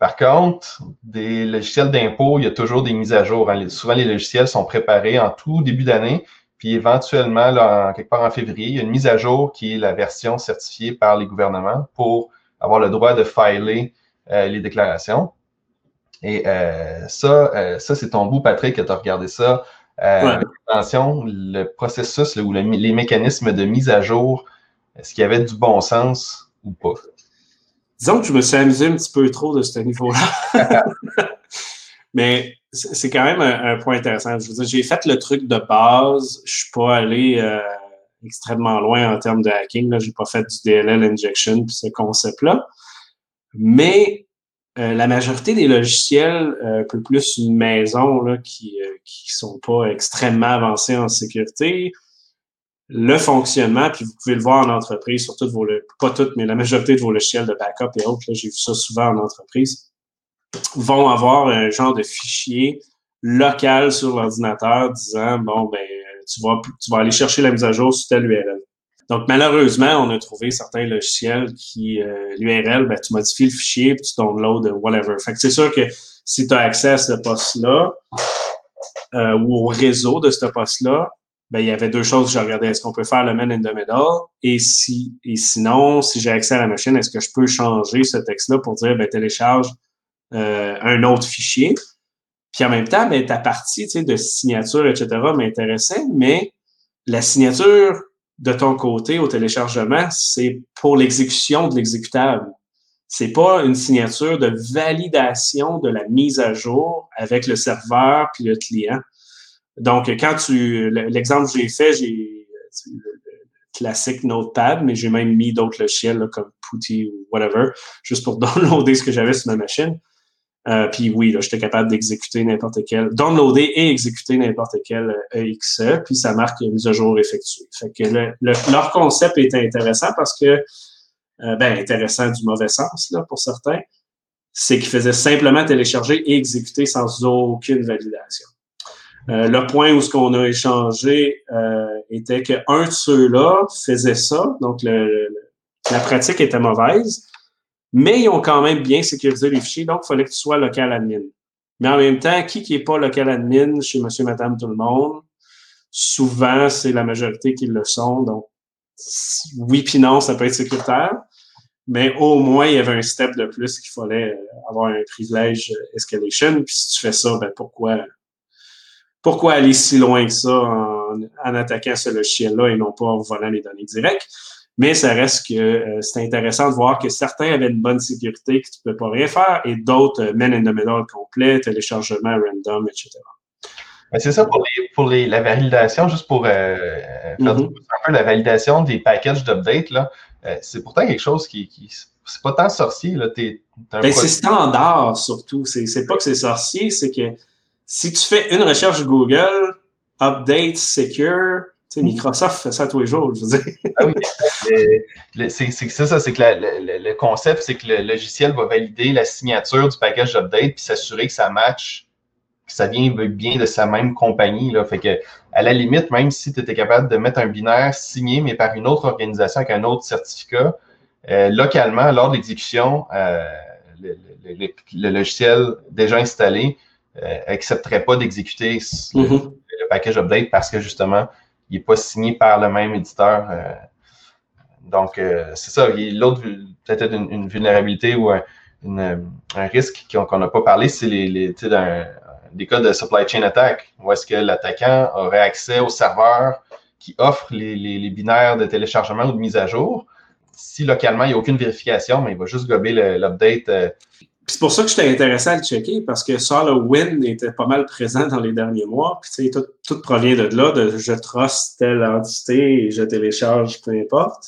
Par contre, des logiciels d'impôt, il y a toujours des mises à jour. Hein. Souvent, les logiciels sont préparés en tout début d'année, puis éventuellement, là, en, quelque part en février, il y a une mise à jour qui est la version certifiée par les gouvernements pour avoir le droit de filer euh, les déclarations. Et euh, ça, euh, ça, c'est ton bout, Patrick, que tu as regardé ça. Euh, ouais. Avec attention, le processus le, ou le, les mécanismes de mise à jour, est-ce qu'il y avait du bon sens ou pas? Disons que je me suis amusé un petit peu trop de ce niveau-là. Mais c'est quand même un, un point intéressant. Je veux dire, j'ai fait le truc de base. Je ne suis pas allé euh, extrêmement loin en termes de hacking. Je n'ai pas fait du D L L injection et ce concept-là. Mais euh, la majorité des logiciels, euh, un peu plus une maison là, qui ne euh, qui sont pas extrêmement avancés en sécurité, le fonctionnement, puis vous pouvez le voir en entreprise, sur toutes vos, pas toutes, mais la majorité de vos logiciels de backup et autres, là, j'ai vu ça souvent en entreprise, vont avoir un genre de fichier local sur l'ordinateur disant, bon, ben, tu vas, tu vas aller chercher la mise à jour sur telle U R L. Donc, malheureusement, on a trouvé certains logiciels qui, euh, l'U R L, ben, tu modifies le fichier puis tu downloads whatever. Fait que c'est sûr que si tu as accès à ce poste-là, euh, ou au réseau de ce poste-là, ben, il y avait deux choses que je regardais. Est-ce qu'on peut faire le man in the middle? Et si, et sinon, si j'ai accès à la machine, est-ce que je peux changer ce texte-là pour dire, ben, télécharge, euh, un autre fichier? Puis en même temps, ben, ta partie, tu sais, de signature, et cetera m'intéressait, mais la signature de ton côté au téléchargement, c'est pour l'exécution de l'exécutable. C'est pas une signature de validation de la mise à jour avec le serveur puis le client. Donc, quand tu... L'exemple que j'ai fait, j'ai le classique Notepad, mais j'ai même mis d'autres logiciels là, comme Putty ou whatever, juste pour downloader ce que j'avais sur ma machine. Euh, puis oui, là, j'étais capable d'exécuter n'importe quel... Downloader et exécuter n'importe quel E X E, puis ça marque « mise à jour effectuée ». Fait que le, le, leur concept est intéressant parce que... Euh, ben intéressant du mauvais sens, là, pour certains. C'est qu'ils faisaient simplement télécharger et exécuter sans aucune validation. Euh, le point où ce qu'on a échangé euh, était qu'un de ceux-là faisait ça, donc le, le, la pratique était mauvaise, mais ils ont quand même bien sécurisé les fichiers, donc il fallait que tu sois local admin. Mais en même temps, qui qui n'est pas local admin chez monsieur, madame, tout le monde? Souvent, c'est la majorité qui le sont, donc oui puis non, ça peut être sécuritaire, mais au moins, il y avait un step de plus qu'il fallait avoir un privilège escalation, puis si tu fais ça, ben pourquoi... Pourquoi aller si loin que ça en, en attaquant ce logiciel-là et non pas en volant les données directes? Mais ça reste que euh, c'est intéressant de voir que certains avaient une bonne sécurité que tu ne peux pas rien faire et d'autres euh, men in the middle complet, téléchargement random, et cetera. Mais c'est ça pour, les, pour les, la validation, juste pour euh, faire mm-hmm. un peu la validation des packages d'update, là, euh, c'est pourtant quelque chose qui... qui c'est pas tant sorcier. Là, t'es, t'es un ben, c'est standard surtout. C'est, c'est pas que c'est sorcier, c'est que si tu fais une recherche Google, update, secure, tu sais, Microsoft fait ça tous les jours, je veux dire. Ah oui, le, le, c'est, c'est ça, c'est que la, le, le concept, c'est que le logiciel va valider la signature du package d'update puis s'assurer que ça match, que ça vient bien de sa même compagnie, là. Fait que, à la limite, même si tu étais capable de mettre un binaire signé, mais par une autre organisation avec un autre certificat, euh, localement, lors de l'exécution, euh, le, le, le, le logiciel déjà installé, Euh, accepterait pas d'exécuter le, mm-hmm. le package update parce que justement, il n'est pas signé par le même éditeur. Euh, donc, euh, c'est ça. Il, l'autre, peut-être une, une vulnérabilité ou un, une, un risque qu'on n'a pas parlé, c'est les, les, d'un, des cas de supply chain attack, où est-ce que l'attaquant aurait accès aux serveurs qui offrent les, les, les binaires de téléchargement ou de mise à jour. Si localement, il n'y a aucune vérification, mais il va juste gober le, l'update. Euh, Puis c'est pour ça que j'étais intéressé à le checker, parce que ça, le win était pas mal présent dans les derniers mois. Puis tu sais, tout, tout provient de là, de je trust telle entité et je télécharge, peu importe.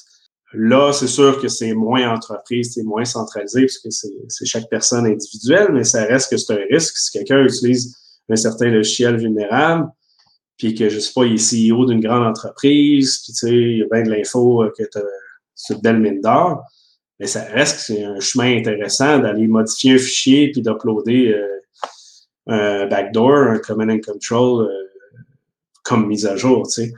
Là, c'est sûr que c'est moins entreprise, c'est moins centralisé, puisque c'est, c'est chaque personne individuelle, mais ça reste que c'est un risque. Si quelqu'un utilise un certain logiciel vulnérable, puis que, je sais pas, il est C E O d'une grande entreprise, puis tu sais, il y a bien de l'info que tu as sur belle mine d'or, mais ça reste que c'est un chemin intéressant d'aller modifier un fichier puis d'uploader euh, un backdoor, un command and control euh, comme mise à jour, tu sais.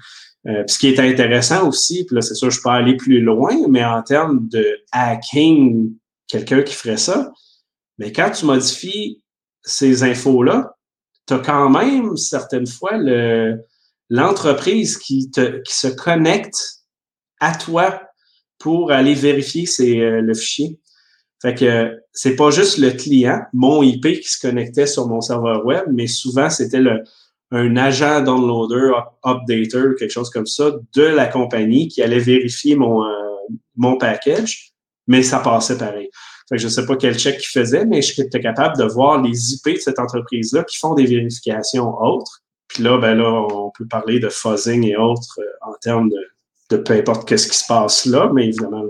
Euh, puis ce qui est intéressant aussi, puis là, c'est sûr, je peux aller plus loin, mais en termes de hacking, quelqu'un qui ferait ça, mais quand tu modifies ces infos-là, tu as quand même, certaines fois, le, l'entreprise qui, te, qui se connecte à toi pour aller vérifier c'est, euh, le fichier. Fait que euh, c'est pas juste le client, mon I P qui se connectait sur mon serveur web, mais souvent c'était le, un agent downloader, updater, quelque chose comme ça, de la compagnie qui allait vérifier mon, euh, mon package, mais ça passait pareil. Fait que je sais pas quel check il faisait, mais j'étais capable de voir les I P de cette entreprise-là qui font des vérifications autres. Puis là, ben là, on peut parler de fuzzing et autres euh, en termes de de peu importe qu'est-ce qui se passe là, mais évidemment,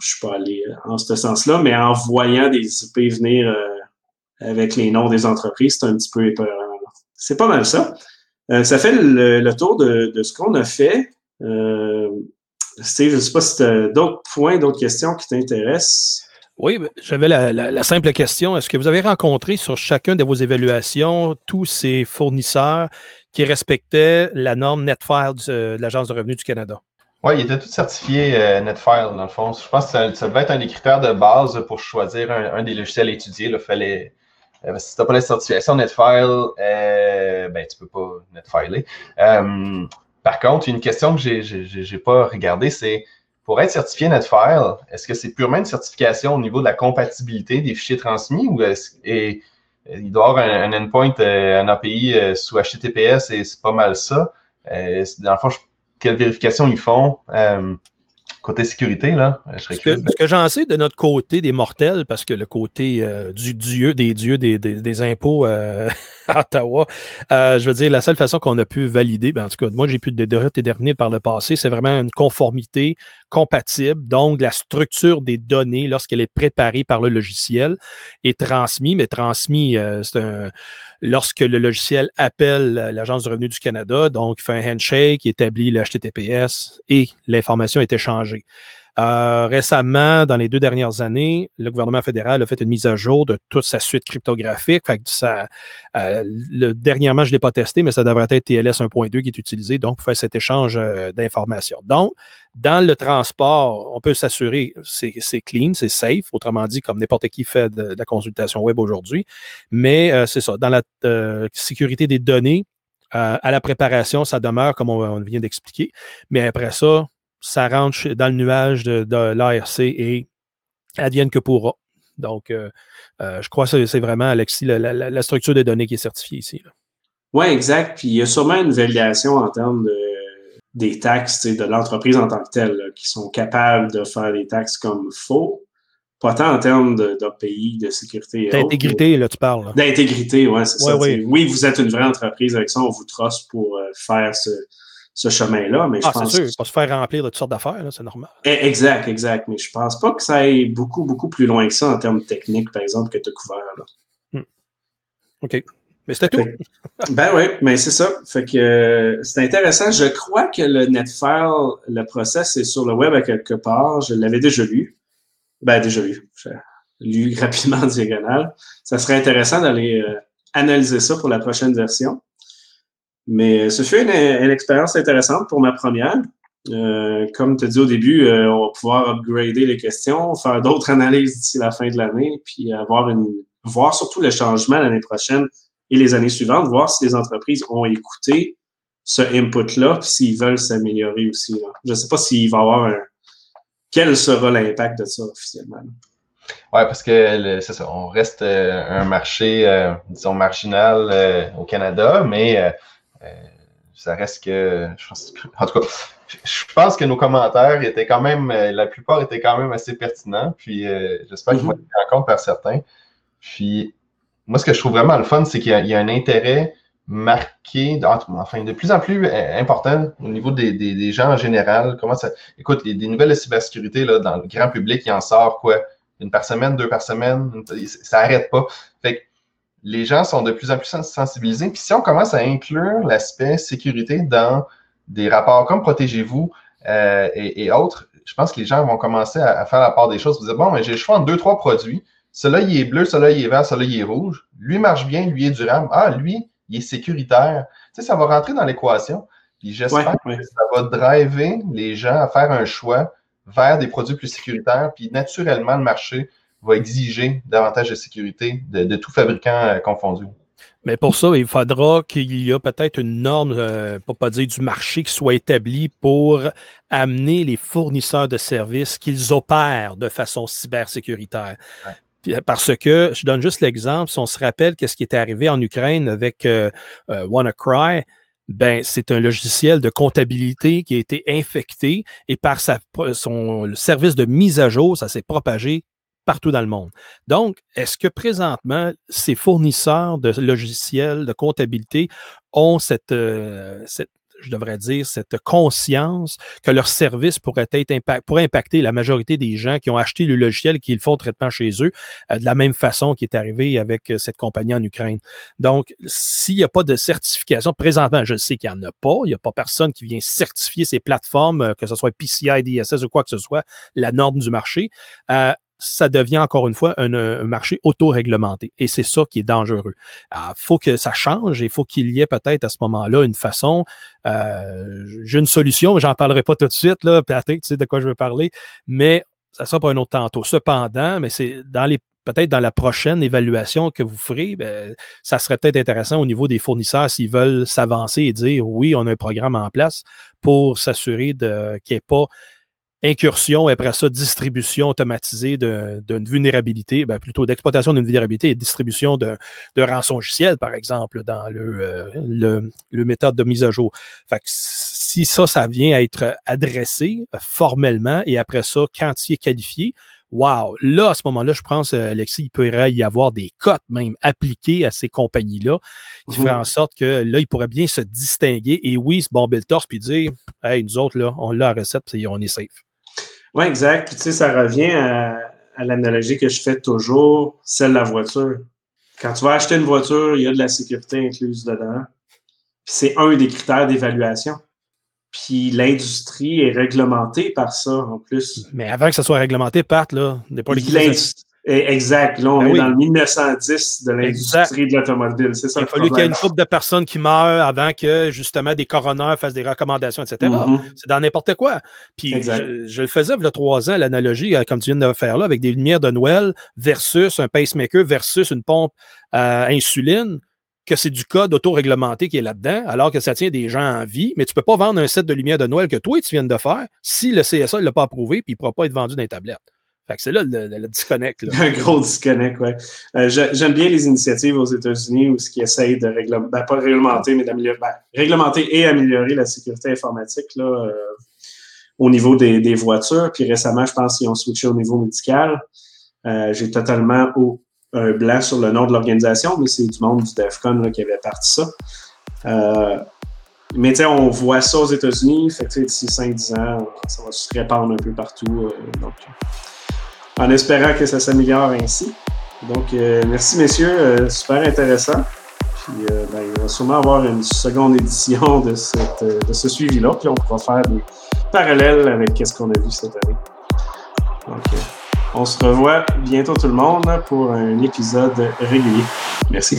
je suis pas allé en ce sens-là, mais en voyant des I P venir euh, avec les noms des entreprises, c'est un petit peu épeurant. C'est pas mal ça. Euh, ça fait le, le tour de, de ce qu'on a fait. Euh, Steve, je ne sais pas si tu as d'autres points, d'autres questions qui t'intéressent. Oui, j'avais la, la, la simple question. Est-ce que vous avez rencontré sur chacune de vos évaluations tous ces fournisseurs qui respectaient la norme NetFile de, de l'Agence de revenus du Canada? Oui, ils étaient tous certifiés euh, NetFile, dans le fond. Je pense que ça, ça devait être un des critères de base pour choisir un, un des logiciels étudiés. Là, fallait, euh, si tu n'as pas la certification NetFile, euh, ben, tu ne peux pas NetFiler. Euh, par contre, une question que je n'ai pas regardée, c'est pour être certifié NetFile, est-ce que c'est purement une certification au niveau de la compatibilité des fichiers transmis ou est-ce et, il doit y avoir un, un endpoint, un A P I sous H T T P S et c'est pas mal ça? Euh, dans le fond, je quelles vérifications ils font euh, côté sécurité, là? Je serais curieux. Ce que j'en sais de notre côté des mortels, parce que le côté euh, du dieu, des dieux, des, des, des impôts euh, à Ottawa, euh, je veux dire, la seule façon qu'on a pu valider, ben, en tout cas, moi, j'ai pu déterminer par le passé, c'est vraiment une conformité compatible, donc la structure des données lorsqu'elle est préparée par le logiciel est transmise, mais transmise, euh, c'est un... Lorsque le logiciel appelle l'Agence du revenu du Canada, donc il fait un handshake, il établit le H T T P S et l'information est échangée. Euh, récemment, dans les deux dernières années, le gouvernement fédéral a fait une mise à jour de toute sa suite cryptographique. Fait que ça, euh, le, dernièrement, je ne l'ai pas testé, mais ça devrait être T L S un point deux qui est utilisé donc pour faire cet échange euh, d'informations. Donc, dans le transport, on peut s'assurer que c'est, c'est clean, c'est safe, autrement dit, comme n'importe qui fait de, de la consultation web aujourd'hui. Mais euh, c'est ça, dans la euh, sécurité des données, euh, à la préparation, ça demeure, comme on, on vient d'expliquer. Mais après ça, ça rentre dans le nuage de, de l'A R C et advienne que pourra. Donc, euh, euh, je crois que c'est vraiment, Alexis, la, la, la structure des données qui est certifiée ici. Oui, exact. Puis il y a sûrement une validation en termes de, des taxes de l'entreprise en tant que telle, là, qui sont capables de faire les taxes comme faux, pas tant en termes de, de pays, de sécurité. D'intégrité, autre, là, tu parles. Là. D'intégrité, oui, c'est ouais, ça. Oui. Oui, vous êtes une vraie entreprise avec ça, on vous trosse pour euh, faire ce... ce chemin-là, mais ah, je pense... Ah, c'est sûr, que... il va se faire remplir de toutes sortes d'affaires, là, c'est normal. Exact, exact, mais je pense pas que ça aille beaucoup, beaucoup plus loin que ça en termes techniques, par exemple, que tu as couvert, là. Hmm. OK, mais c'était tout. Fait... ben oui, mais c'est ça. Fait que euh, c'est intéressant. Je crois que le NetFile, le process est sur le web à quelque part. Je l'avais déjà lu. Ben, déjà lu. J'ai lu rapidement en diagonale. Ça serait intéressant d'aller euh, analyser ça pour la prochaine version. Mais ce fut une, une expérience intéressante pour ma première. Euh, comme tu as dit au début, euh, on va pouvoir upgrader les questions, faire d'autres analyses d'ici la fin de l'année, puis avoir une, voir surtout le changement l'année prochaine et les années suivantes, voir si les entreprises ont écouté ce input-là, puis s'ils veulent s'améliorer aussi. Là. Je ne sais pas s'il va y avoir un... Quel sera l'impact de ça officiellement? Oui, parce que le, c'est ça, on reste euh, un marché, euh, disons, marginal euh, au Canada, mais... Euh, Euh, ça reste que, je pense, en tout cas, je pense que nos commentaires étaient quand même, la plupart étaient quand même assez pertinents, puis euh, j'espère qu'ils vont être pris en compte par certains. Puis, moi, ce que je trouve vraiment le fun, c'est qu'il y a, il y a un intérêt marqué, enfin, de plus en plus important au niveau des, des, des gens en général. Comment ça, écoute, les, des nouvelles de cybersécurité, là, dans le grand public, il en sort, quoi, une par semaine, deux par semaine, une, ça n'arrête pas. Fait que, les gens sont de plus en plus sensibilisés. Puis si on commence à inclure l'aspect sécurité dans des rapports comme Protégez-vous euh, et, et autres, je pense que les gens vont commencer à, à faire la part des choses. Vous dites, bon, mais j'ai le choix entre deux, trois produits. Celui-là, il est bleu, celui-là, il est vert, celui-là, il est rouge. Lui marche bien, lui est durable. Ah, lui, il est sécuritaire. Tu sais, ça va rentrer dans l'équation. Puis j'espère ouais, que ouais. ça va driver les gens à faire un choix vers des produits plus sécuritaires. Puis naturellement, le marché va exiger davantage de sécurité de, de tout fabricant euh, confondu. Mais pour ça, il faudra qu'il y ait peut-être une norme, euh, pour ne pas dire du marché, qui soit établie pour amener les fournisseurs de services qu'ils opèrent de façon cybersécuritaire. Ouais. Parce que, je donne juste l'exemple, si on se rappelle qu'est-ce qui était arrivé en Ukraine avec euh, euh, WannaCry, ben, c'est un logiciel de comptabilité qui a été infecté et par sa, son le service de mise à jour, ça s'est propagé partout dans le monde. Donc, est-ce que présentement, ces fournisseurs de logiciels de comptabilité ont cette, euh, cette je devrais dire, cette conscience que leur service pourrait être impact, pourrait impacter la majorité des gens qui ont acheté le logiciel, qui le font traitement chez eux, euh, de la même façon qui est arrivé avec euh, cette compagnie en Ukraine. Donc, s'il n'y a pas de certification, présentement, je sais qu'il n'y en a pas, il n'y a pas personne qui vient certifier ces plateformes, euh, que ce soit P C I, D S S ou quoi que ce soit, la norme du marché, euh, ça devient encore une fois un, un marché auto-réglementé. Et c'est ça qui est dangereux. Il faut que ça change et il faut qu'il y ait peut-être à ce moment-là une façon. Euh, j'ai une solution, mais je n'en parlerai pas tout de suite, là, Patrick, tu sais de quoi je veux parler, mais ça sera pour un autre tantôt. Cependant, mais c'est dans les peut-être dans la prochaine évaluation que vous ferez, bien, ça serait peut-être intéressant au niveau des fournisseurs s'ils veulent s'avancer et dire oui, on a un programme en place pour s'assurer de, qu'il n'y ait pas incursion, et après ça, distribution automatisée de, d'une vulnérabilité, ben plutôt d'exploitation d'une vulnérabilité et distribution de, de rançongiciel, par exemple, dans le, euh, le, le méthode de mise à jour. Fait que si ça, ça vient à être adressé formellement et après ça, quand il est qualifié, wow! Là, à ce moment-là, je pense, Alexis, il pourrait y avoir des cotes même appliquées à ces compagnies-là qui mmh. feraient en sorte que là, ils pourraient bien se distinguer et oui, se bomber le torse puis dire « Hey, nous autres, là, on l'a à recette puis on est safe. » Oui, exact. Puis tu sais, ça revient à, à l'analogie que je fais toujours, celle de la voiture. Quand tu vas acheter une voiture, il y a de la sécurité incluse dedans. Puis c'est un des critères d'évaluation. Puis l'industrie est réglementée par ça, en plus. Mais avant que ça soit réglementé, Pat, là, n'est pas les exact. Là, on ben est oui. dans le dix-neuf cent dix de l'industrie exact. De l'automobile. C'est ça. Il a fallu qu'il y ait une couple de personnes qui meurent avant que, justement, des coroners fassent des recommandations, et cetera. Mm-hmm. C'est dans n'importe quoi. Puis, je, je le faisais, il y a trois ans, l'analogie, comme tu viens de le faire là, avec des lumières de Noël versus un pacemaker versus une pompe à insuline. Que c'est du code auto-réglementé qui est là-dedans, alors que ça tient des gens en vie, mais tu ne peux pas vendre un set de lumière de Noël que toi, tu viens de faire si le C S A ne l'a pas approuvé et il ne pourra pas être vendu dans les tablettes. Fait que c'est là le, le, le disconnect. Là. Un gros disconnect, oui. Euh, j'aime bien les initiatives aux États-Unis où ce qui essayent de réglementer, ben, pas réglementer, mais d'améliorer, ben, réglementer et améliorer la sécurité informatique là, euh, au niveau des, des voitures. Puis récemment, je pense qu'ils ont switché au niveau médical. Euh, j'ai totalement... au un blanc sur le nom de l'organisation, mais c'est du monde du DEFCON là, qui avait parti ça. Euh, mais tu sais, on voit ça aux États-Unis, fait que d'ici cinq à dix ans, ça va se répandre un peu partout. Euh, donc, en espérant que ça s'améliore ainsi. Donc, euh, merci messieurs, euh, super intéressant. Puis, euh, ben, il va sûrement avoir une seconde édition de, cette, euh, de ce suivi-là, puis on pourra faire des parallèles avec ce qu'on a vu cette année. Donc, euh, on se revoit bientôt tout le monde pour un épisode régulier. Merci.